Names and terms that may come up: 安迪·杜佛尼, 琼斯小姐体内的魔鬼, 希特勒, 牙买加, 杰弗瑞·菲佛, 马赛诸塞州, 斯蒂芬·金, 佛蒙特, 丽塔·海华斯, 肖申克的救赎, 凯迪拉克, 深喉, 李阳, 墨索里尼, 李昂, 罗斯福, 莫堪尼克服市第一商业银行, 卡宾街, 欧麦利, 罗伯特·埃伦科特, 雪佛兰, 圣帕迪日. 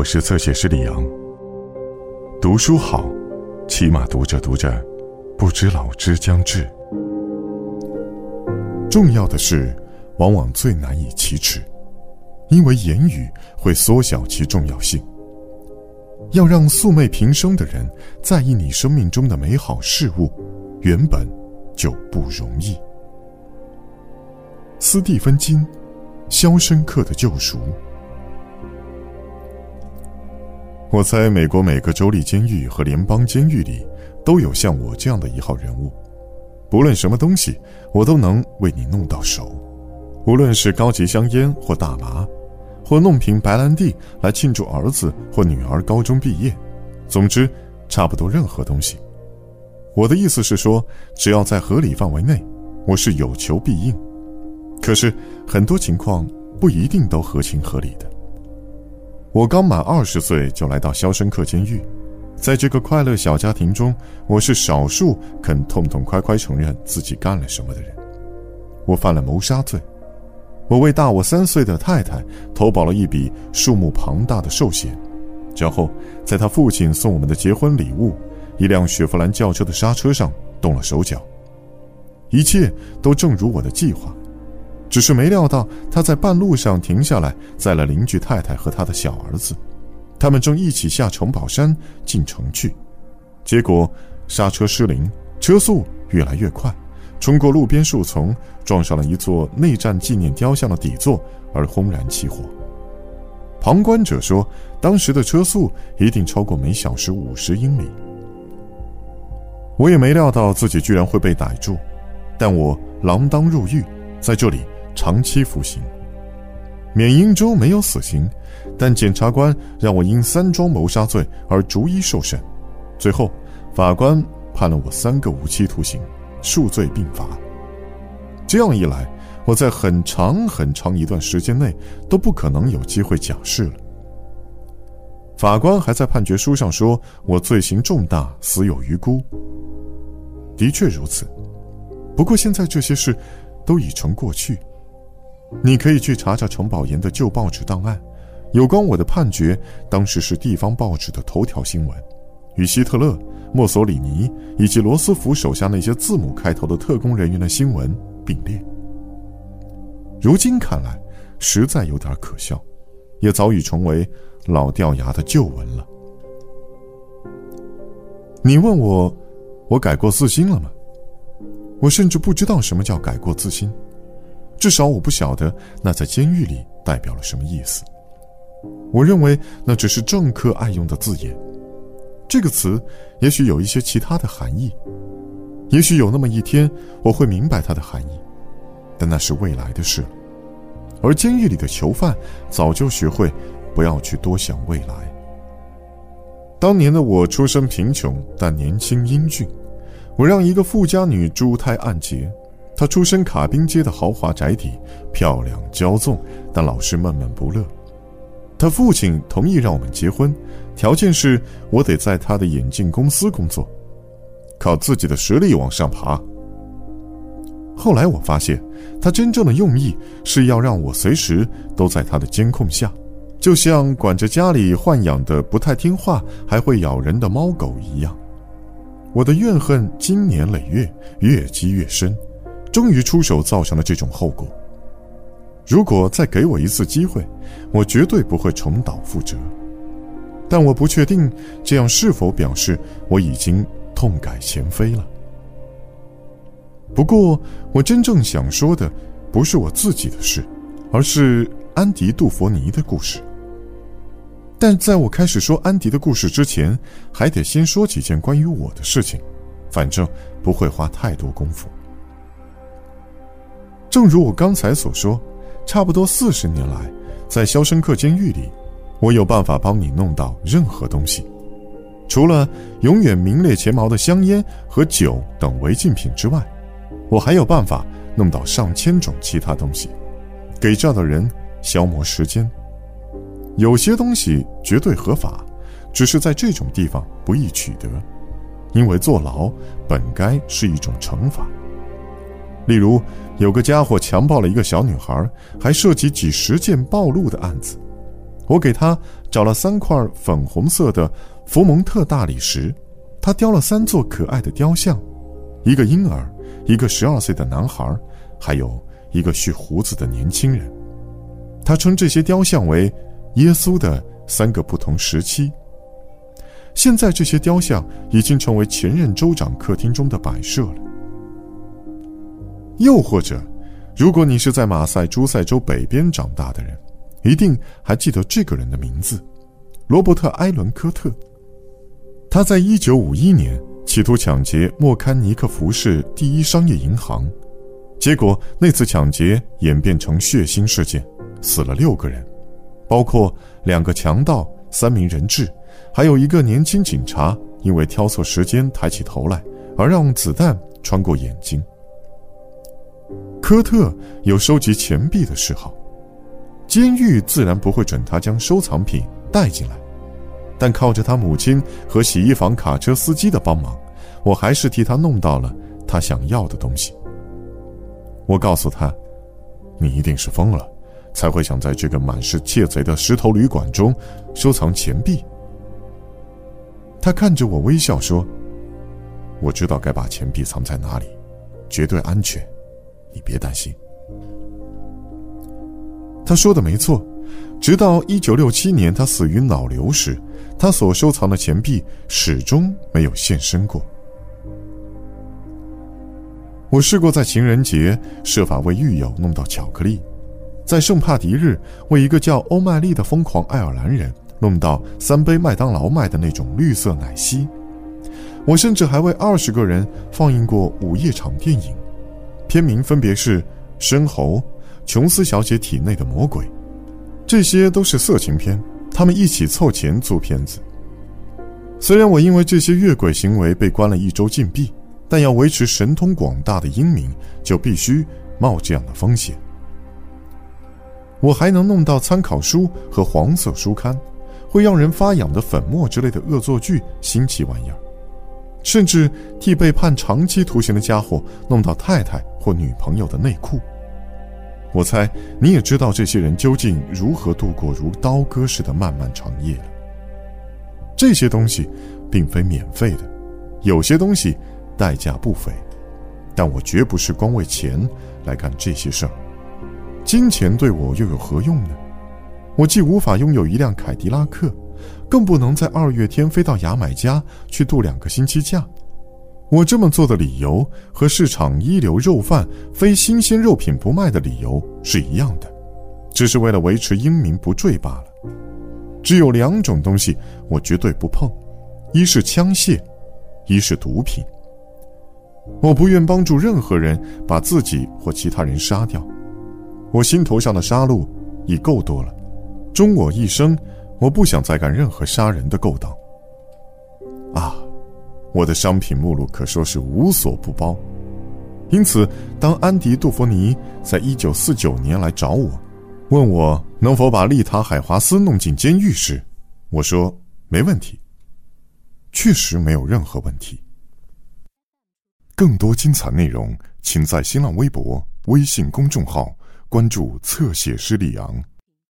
我是侧写师李阳。读书好，起码读着读着，不知老之将至。重要的是，往往最难以启齿，因为言语会缩小其重要性。要让素昧平生的人在意你生命中的美好事物，原本就不容易。斯蒂芬金，《肖申克的救赎》。我猜美国每个州立监狱和联邦监狱里都有像我这样的一号人物，不论什么东西我都能为你弄到手，无论是高级香烟或大麻，或弄瓶白兰地来庆祝儿子或女儿高中毕业，总之差不多任何东西。我的意思是说，只要在合理范围内，我是有求必应。可是很多情况不一定都合情合理的。我刚满20岁就来到肖申克监狱，在这个快乐小家庭中，我是少数肯痛快快承认自己干了什么的人。我犯了谋杀罪，我为大我3岁的太太投保了一笔数目庞大的寿险，然后在她父亲送我们的结婚礼物一辆雪佛兰轿车的刹车上动了手脚。一切都正如我的计划，只是没料到她在半路上停下来，载了邻居太太和她的小儿子，他们正一起下城堡山进城去。结果刹车失灵，车速越来越快，冲过路边树丛，撞上了一座内战纪念雕像的底座而轰然起火。旁观者说，当时的车速一定超过每小时50英里。我也没料到自己居然会被逮住，但我锒铛入狱，在这里长期服刑。缅因州没有死刑，但检察官让我因3桩谋杀罪而逐一受审，最后法官判了我3个无期徒刑，数罪并罚。这样一来，我在很长很长一段时间内都不可能有机会假释了。法官还在判决书上说我罪行重大，死有余辜。的确如此，不过现在这些事都已成过去。你可以去查查城堡岩的旧报纸档案，有关我的判决当时是地方报纸的头条新闻，与希特勒、墨索里尼以及罗斯福手下那些字母开头的特工人员的新闻并列。如今看来实在有点可笑，也早已成为老掉牙的旧闻了。你问我，我改过自新了吗？我甚至不知道什么叫改过自新，至少我不晓得那在监狱里代表了什么意思。我认为那只是政客爱用的字眼，这个词也许有一些其他的含义，也许有那么一天我会明白它的含义，但那是未来的事了。而监狱里的囚犯早就学会不要去多想未来。当年的我出身贫穷，但年轻英俊，我让一个富家女珠胎暗结。她出身卡宾街的豪华宅邸，漂亮骄纵，但老是闷闷不乐。他父亲同意让我们结婚，条件是我得在他的眼镜公司工作，靠自己的实力往上爬。后来我发现他真正的用意是要让我随时都在他的监控下，就像管着家里豢养的不太听话还会咬人的猫狗一样。我的怨恨经年累月，越积越深，终于出手造成了这种后果。如果再给我一次机会，我绝对不会重蹈覆辙。但我不确定这样是否表示我已经痛改前非了。不过我真正想说的不是我自己的事，而是安迪·杜佛尼的故事。但在我开始说安迪的故事之前，还得先说几件关于我的事情，反正不会花太多功夫。正如我刚才所说，差不多40年来，在肖申克监狱里，我有办法帮你弄到任何东西，除了永远名列前茅的香烟和酒等违禁品之外，我还有办法弄到上千种其他东西，给这样的人消磨时间。有些东西绝对合法，只是在这种地方不易取得，因为坐牢本该是一种惩罚。例如，有个家伙强暴了一个小女孩，还涉及几10件暴露的案子。我给他找了3块粉红色的佛蒙特大理石，他雕了3座可爱的雕像，一个婴儿，一个12岁的男孩，还有一个蓄胡子的年轻人。他称这些雕像为耶稣的3个不同时期。现在这些雕像已经成为前任州长客厅中的摆设了。又或者，如果你是在马赛诸塞州北边长大的人，一定还记得这个人的名字，罗伯特·埃伦科特。他在1951年企图抢劫莫堪尼克服市第一商业银行，结果那次抢劫演变成血腥事件，死了6个人，包括2个强盗、3名人质，还有一个年轻警察因为挑错时间抬起头来而让子弹穿过眼睛。科特有收集钱币的嗜好，监狱自然不会准他将收藏品带进来，但靠着他母亲和洗衣房卡车司机的帮忙，我还是替他弄到了他想要的东西。我告诉他，你一定是疯了，才会想在这个满是窃贼的石头旅馆中收藏钱币。他看着我微笑说，我知道该把钱币藏在哪里，绝对安全，你别担心。他说的没错，直到1967年他死于脑瘤时，他所收藏的钱币始终没有现身过。我试过在情人节设法为狱友弄到巧克力，在圣帕迪日为一个叫欧麦利的疯狂爱尔兰人弄到3杯麦当劳卖的那种绿色奶昔。我甚至还为20个人放映过午夜场电影，片名分别是《深喉》、《琼斯小姐体内的魔鬼》，这些都是色情片，他们一起凑钱租片子。虽然我因为这些越轨行为被关了1周禁闭，但要维持神通广大的英名，就必须冒这样的风险。我还能弄到参考书和黄色书刊，会让人发痒的粉末之类的恶作剧新奇玩意儿，甚至替被判长期徒刑的家伙弄到太太或女朋友的内裤。我猜你也知道这些人究竟如何度过如刀割似的漫漫长夜了。这些东西并非免费的，有些东西代价不菲，但我绝不是光为钱来干这些事儿。金钱对我又有何用呢？我既无法拥有一辆凯迪拉克，更不能在2月天飞到牙买加去度2个星期假。我这么做的理由和市场一流肉贩非新鲜肉品不卖的理由是一样的，只是为了维持英名不坠罢了。只有2种东西我绝对不碰，一是枪械，一是毒品。我不愿帮助任何人把自己或其他人杀掉，我心头上的杀戮已够多了，终我一生，我不想再干任何杀人的勾当。啊，我的商品目录可说是无所不包。因此，当安迪·杜佛尼在1949年来找我，问我能否把丽塔·海华斯弄进监狱时，我说没问题，确实没有任何问题。更多精彩内容请在新浪微博、微信公众号关注侧写师李昂。